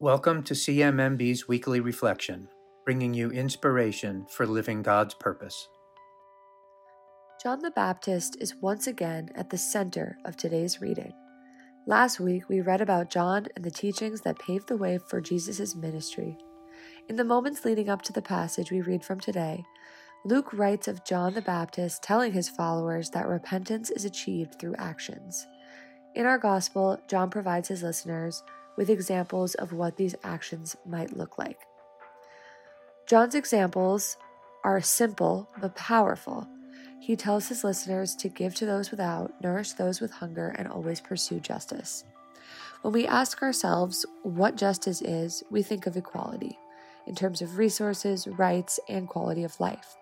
Welcome to CMMB's Weekly Reflection, bringing you inspiration for living God's purpose. John the Baptist is once again at the center of today's reading. Last week, we read about John and the teachings that paved the way for Jesus' ministry. In the moments leading up to the passage we read from today, Luke writes of John the Baptist telling his followers that repentance is achieved through actions. In our Gospel, John provides his listeners with examples of what these actions might look like. John's examples are simple but powerful. He tells his listeners to give to those without, nourish those with hunger, and always pursue justice. When we ask ourselves what justice is, we think of equality in terms of resources, rights, and quality of life.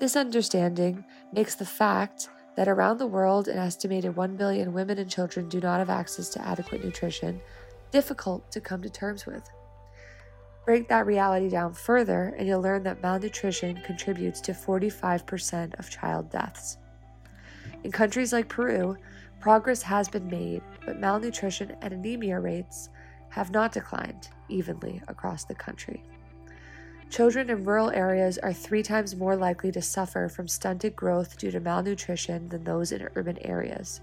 This understanding makes the fact that around the world an estimated 1 billion women and children do not have access to adequate nutrition difficult to come to terms with. Break that reality down further, and you'll learn that malnutrition contributes to 45% of child deaths. In countries like Peru, progress has been made, but malnutrition and anemia rates have not declined evenly across the country. Children in rural areas are 3 times more likely to suffer from stunted growth due to malnutrition than those in urban areas.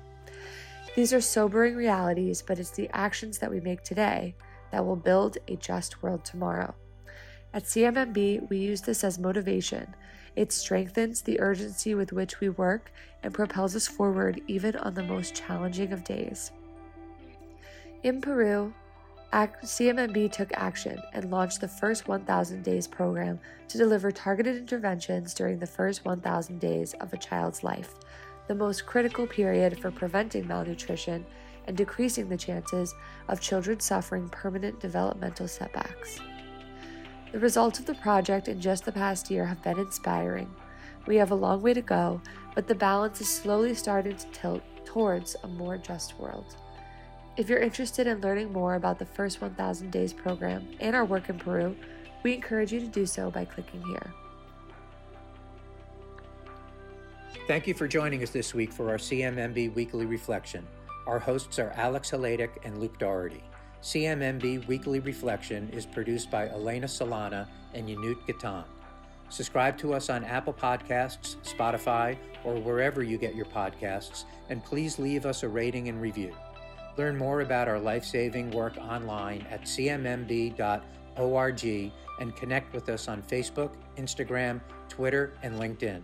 These are sobering realities, but it's the actions that we make today that will build a just world tomorrow. At CMMB, we use this as motivation. It strengthens the urgency with which we work and propels us forward even on the most challenging of days. In Peru, CMMB took action and launched the First 1,000 Days program to deliver targeted interventions during the first 1,000 days of a child's life, the most critical period for preventing malnutrition and decreasing the chances of children suffering permanent developmental setbacks. The results of the project in just the past year have been inspiring. We have a long way to go, but the balance is slowly starting to tilt towards a more just world. If you're interested in learning more about the First 1,000 Days program and our work in Peru, we encourage you to do so by clicking here. Thank you for joining us this week for our CMMB Weekly Reflection. Our hosts are Alex Halatic and Luke Doherty. CMMB Weekly Reflection is produced by Elena Solana and Yanut Gitan. Subscribe to us on Apple Podcasts, Spotify, or wherever you get your podcasts, and please leave us a rating and review. Learn more about our life-saving work online at cmmb.org and connect with us on Facebook, Instagram, Twitter, and LinkedIn.